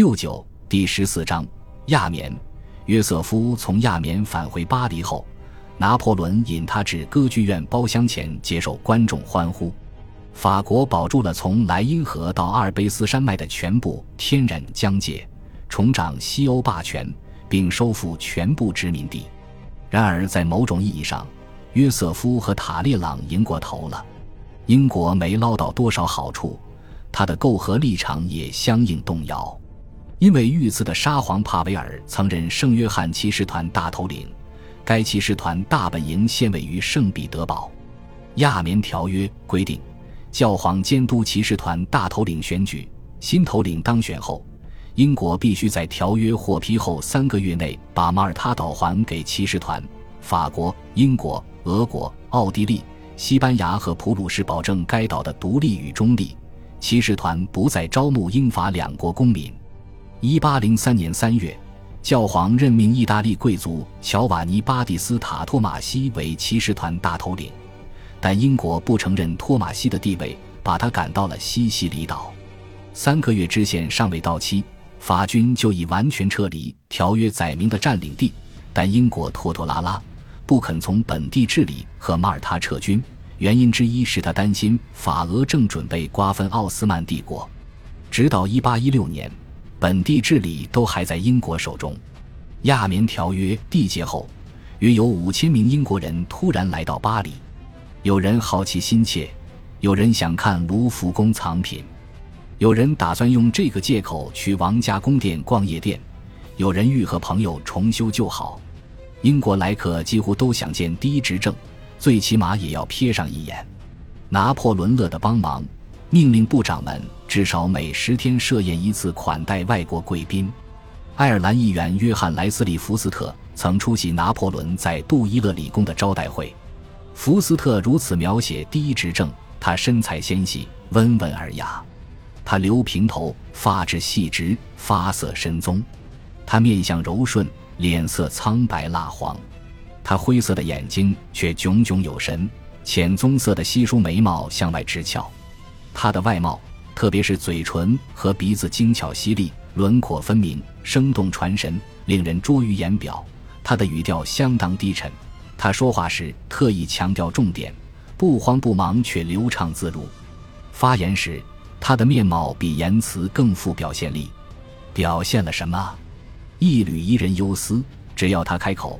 69第14章亚眠。约瑟夫从亚眠返回巴黎后，拿破仑引他至歌剧院包厢前接受观众欢呼。法国保住了从莱茵河到阿尔卑斯山脉的全部天然疆界，重掌西欧霸权，并收复全部殖民地。然而在某种意义上，约瑟夫和塔列朗赢过头了。英国没捞到多少好处，他的媾和立场也相应动摇。因为遇刺的沙皇帕维尔曾任圣约翰骑士团大头领，该骑士团大本营现位于圣彼得堡。亚眠条约规定，教皇监督骑士团大头领选举，新头领当选后，英国必须在条约获批后3个月内把马耳他岛还给骑士团。法国、英国、俄国、奥地利、西班牙和普鲁士保证该岛的独立与中立，骑士团不再招募英法两国公民。1803年3月，教皇任命意大利贵族乔瓦尼·巴蒂斯塔·托马西为骑士团大头领，但英国不承认托马西的地位，把他赶到了西西里岛。3个月之限尚未到期，法军就已完全撤离条约载明的占领地，但英国拖拖拉拉，不肯从本地治理和马耳他撤军，原因之一是他担心法俄正准备瓜分奥斯曼帝国。直到1816年，本地治理都还在英国手中。亚眠条约缔结后，约有5000名英国人突然来到巴黎，有人好奇心切，有人想看卢浮宫藏品，有人打算用这个借口去王家宫殿逛夜店，有人欲和朋友重修旧好。英国来客几乎都想见第一执政，最起码也要瞥上一眼。拿破仑乐得帮忙，命令部长们至少每10天设宴一次款待外国贵宾。爱尔兰议员约翰·莱斯利·福斯特曾出席拿破仑在杜伊勒里宫的招待会。福斯特如此描写第一执政，他身材纤细，温文尔雅。他留平头，发质细直，发色深棕。他面相柔顺，脸色苍白蜡黄。他灰色的眼睛却炯炯有神，浅棕色的稀疏眉毛向外直翘。他的外貌，特别是嘴唇和鼻子精巧犀利，轮廓分明，生动传神，令人捉于眼表。他的语调相当低沉，他说话时特意强调重点，不慌不忙却流畅自如。发言时，他的面貌比言辞更富表现力。表现了什么？一缕怡人忧思，只要他开口，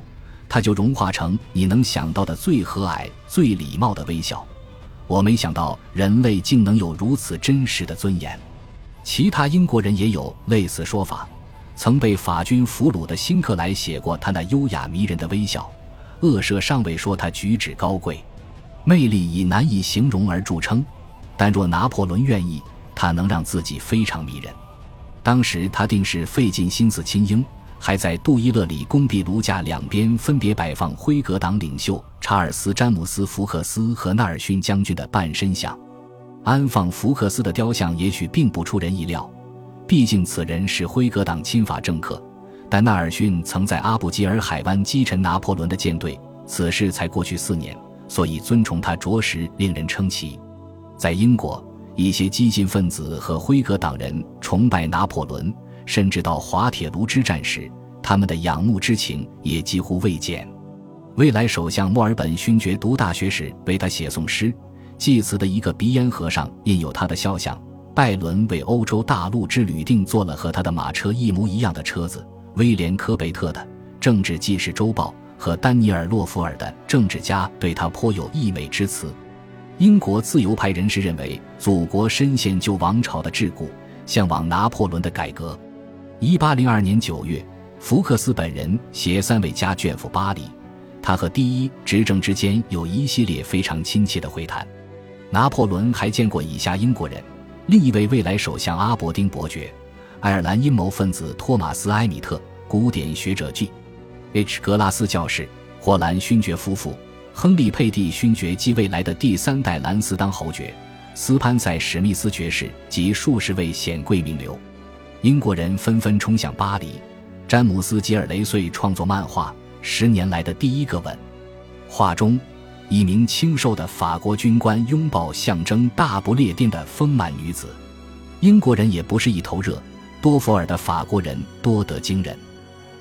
他就融化成你能想到的最和蔼、最礼貌的微笑。我没想到人类竟能有如此真实的尊严。其他英国人也有类似说法，曾被法军俘虏的辛克莱写过他那优雅迷人的微笑，恶舍上尉说他举止高贵，魅力以难以形容而著称，但若拿破仑愿意，他能让自己非常迷人。当时他定是费尽心思亲英，还在杜伊勒里宫壁炉架两边分别摆放辉格党领袖查尔斯·詹姆斯·福克斯和纳尔逊将军的半身像。安放福克斯的雕像也许并不出人意料，毕竟此人是辉格党亲法政客，但纳尔逊曾在阿布吉尔海湾击沉拿破仑的舰队，此事才过去4年，所以尊崇他着实令人称奇。在英国，一些激进分子和辉格党人崇拜拿破仑，甚至到滑铁卢之战时，他们的仰慕之情也几乎未减。未来首相墨尔本勋爵读大学时为他写诵诗，祭祠的一个鼻烟盒上印有他的肖像。拜伦为欧洲大陆之旅定做了和他的马车一模一样的车子。威廉·科贝特的《政治纪事周报》和丹尼尔·洛福尔的《政治家》对他颇有溢美之词。英国自由派人士认为祖国深陷旧王朝的桎梏，向往拿破仑的改革。1802年9月，福克斯本人携3位家眷赴巴黎，他和第一执政之间有一系列非常亲切的会谈。拿破仑还见过以下英国人：另一位未来首相阿伯丁伯爵，爱尔兰阴谋分子托马斯·埃米特，古典学者 G.H. 格拉斯教士，霍兰勋爵夫妇，亨利·佩蒂勋爵即未来的第3代兰斯当侯爵，斯潘塞·史密斯爵士及数十位显贵名流。英国人纷纷冲向巴黎。詹姆斯·吉尔雷穗创作漫画《10年来的第一个吻》，画中一名清瘦的法国军官拥抱象征大不列颠的丰满女子。英国人也不是一头热，多佛尔的法国人多得惊人。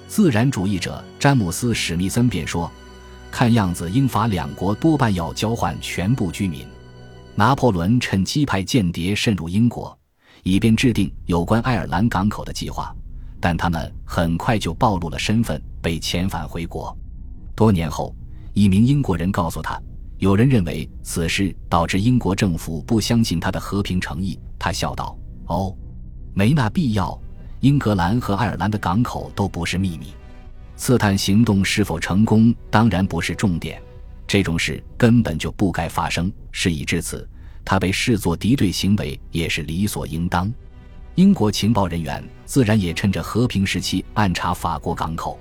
自然主义者詹姆斯·史密森便说，看样子英法两国多半要交换全部居民。拿破仑趁机派间谍渗入英国，以便制定有关爱尔兰港口的计划，但他们很快就暴露了身份，被遣返回国。多年后，一名英国人告诉他，有人认为此事导致英国政府不相信他的和平诚意。他笑道，哦，没那必要，英格兰和爱尔兰的港口都不是秘密。刺探行动是否成功当然不是重点，这种事根本就不该发生，事已至此，他被视作敌对行为也是理所应当。英国情报人员自然也趁着和平时期暗查法国港口。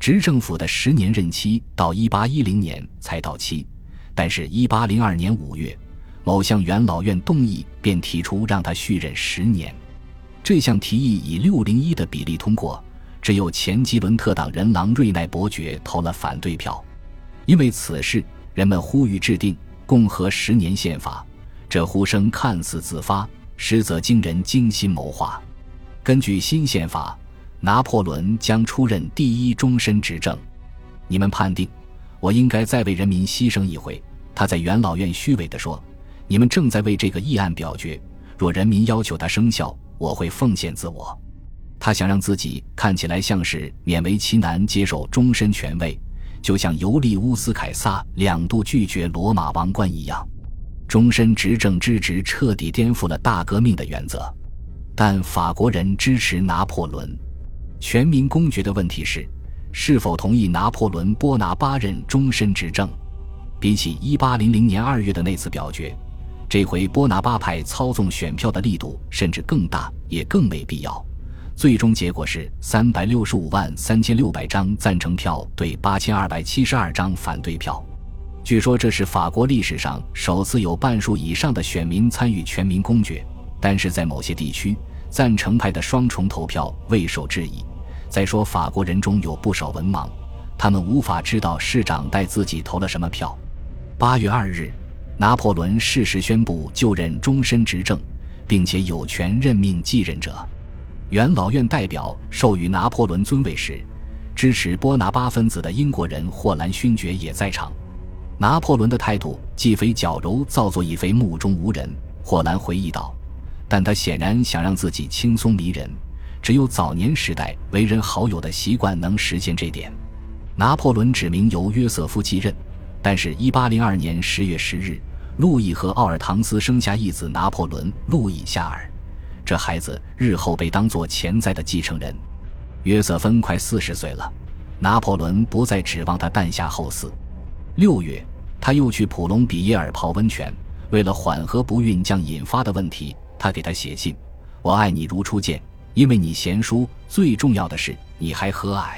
执政府的10年任期到1810年才到期，但是1802年5月，某项元老院动议便提出让他续任10年。这项提议以601的比例通过，只有前吉伦特党人狼瑞奈伯爵投了反对票。因为此事，人们呼吁制定共和10年宪法，这呼声看似自发，实则经人精心谋划。根据新宪法，拿破仑将出任第一终身执政。你们判定我应该再为人民牺牲一回，他在元老院虚伪地说，你们正在为这个议案表决，若人民要求它生效，我会奉献自我。他想让自己看起来像是勉为其难接受终身权位，就像尤利乌斯凯撒2度拒绝罗马王冠一样。终身执政之职彻底颠覆了大革命的原则，但法国人支持拿破仑。全民公决的问题是，是否同意拿破仑·波拿巴任终身执政。比起1800年2月的那次表决，这回波拿巴派操纵选票的力度甚至更大，也更没必要。最终结果是3653600张赞成票对8272张反对票。据说这是法国历史上首次有半数以上的选民参与全民公决，但是在某些地区，赞成派的双重投票未受质疑。再说法国人中有不少文盲，他们无法知道市长带自己投了什么票。8月2日，拿破仑适时宣布就任终身执政，并且有权任命继任者。元老院代表授予拿破仑尊位时，支持波拿巴分子的英国人霍兰勋爵也在场。拿破仑的态度既非矫揉造作，亦非目中无人，霍兰回忆道，但他显然想让自己轻松迷人，只有早年时代为人好友的习惯能实现这点。拿破仑指明由约瑟夫继任，但是1802年10月10日，路易和奥尔唐斯生下一子拿破仑路易夏尔，这孩子日后被当作潜在的继承人。约瑟芬快40岁了，拿破仑不再指望他诞下后嗣。6月，他又去普隆比耶尔泡温泉，为了缓和不孕将引发的问题，他给他写信，我爱你如初见，因为你贤淑，最重要的是你还和蔼。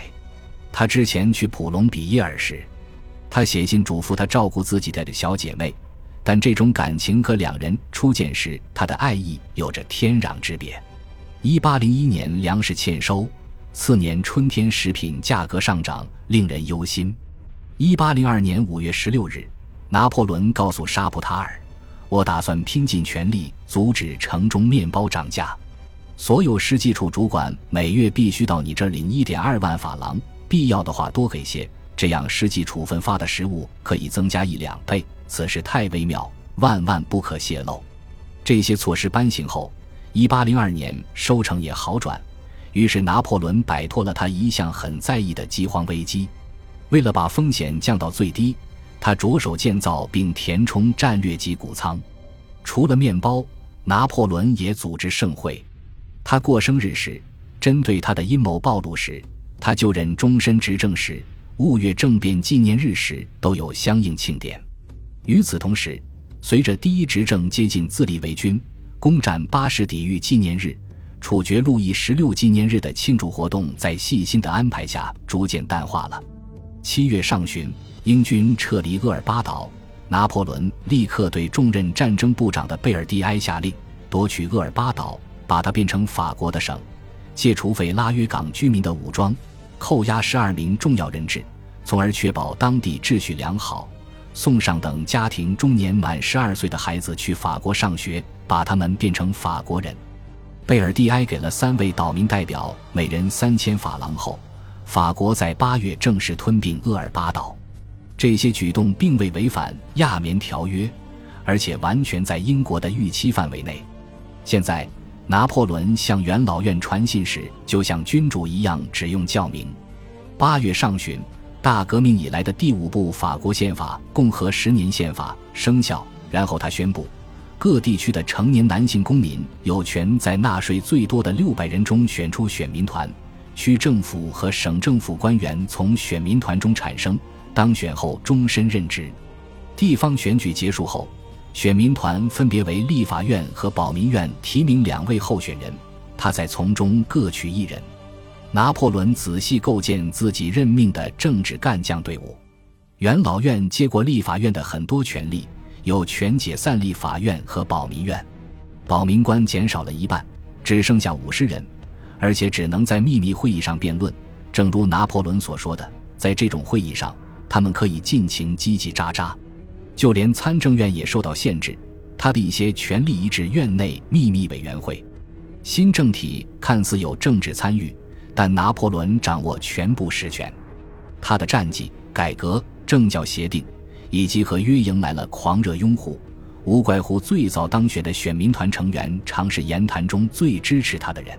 他之前去普隆比耶尔时，他写信嘱咐他照顾自己的小姐妹，但这种感情和两人初见时他的爱意有着天壤之别。1801年粮食欠收，次年春天食品价格上涨，令人忧心。1802年5月16日，拿破仑告诉沙普塔尔，我打算拼尽全力阻止城中面包涨价。所有市计处主管每月必须到你这儿领 1.2 万法郎，必要的话多给些，这样市计处分发的食物可以增加1-2倍。此事太微妙，万万不可泄露。这些措施颁行后，1802年收成也好转，于是拿破仑摆脱了他一向很在意的饥荒危机。为了把风险降到最低，他着手建造并填充战略级谷仓。除了面包，拿破仑也组织盛会。他过生日时，针对他的阴谋暴露时，他就任终身执政时，5月政变纪念日时都有相应庆典。与此同时，随着第一执政接近自立为军，攻占巴士底狱纪念日、处决路易16纪念日的庆祝活动在细心的安排下逐渐淡化了。7月上旬，英军撤离厄尔巴岛，拿破仑立刻对重任战争部长的贝尔蒂埃下令，夺取厄尔巴岛，把它变成法国的省，解除费拉约港居民的武装，扣押12名重要人质，从而确保当地秩序良好，送上等家庭中年满12岁的孩子去法国上学，把他们变成法国人。贝尔蒂埃给了3位岛民代表每人3000法郎后，法国在8月正式吞并厄尔巴岛。这些举动并未违反亚眠条约，而且完全在英国的预期范围内。现在拿破仑向元老院传信时，就像君主一样只用教名。8月上旬，大革命以来的第5部法国宪法《共和10年宪法》生效，然后他宣布各地区的成年男性公民有权在纳税最多的600人中选出选民团，区政府和省政府官员从选民团中产生，当选后终身任职。地方选举结束后，选民团分别为立法院和保民院提名2位候选人，他再从中各取1人。拿破仑仔细构建自己任命的政治干将队伍。元老院接过立法院的很多权力，有权解散立法院和保民院，保民官减少了一半，只剩下50人，而且只能在秘密会议上辩论。正如拿破仑所说的，在这种会议上他们可以尽情叽叽喳喳，就连参政院也受到限制，他的一些权力移至院内秘密委员会。新政体看似有政治参与，但拿破仑掌握全部实权。他的战绩、改革、政教协定以及合约迎来了狂热拥护，无怪乎最早当选的选民团成员常是言谈中最支持他的人。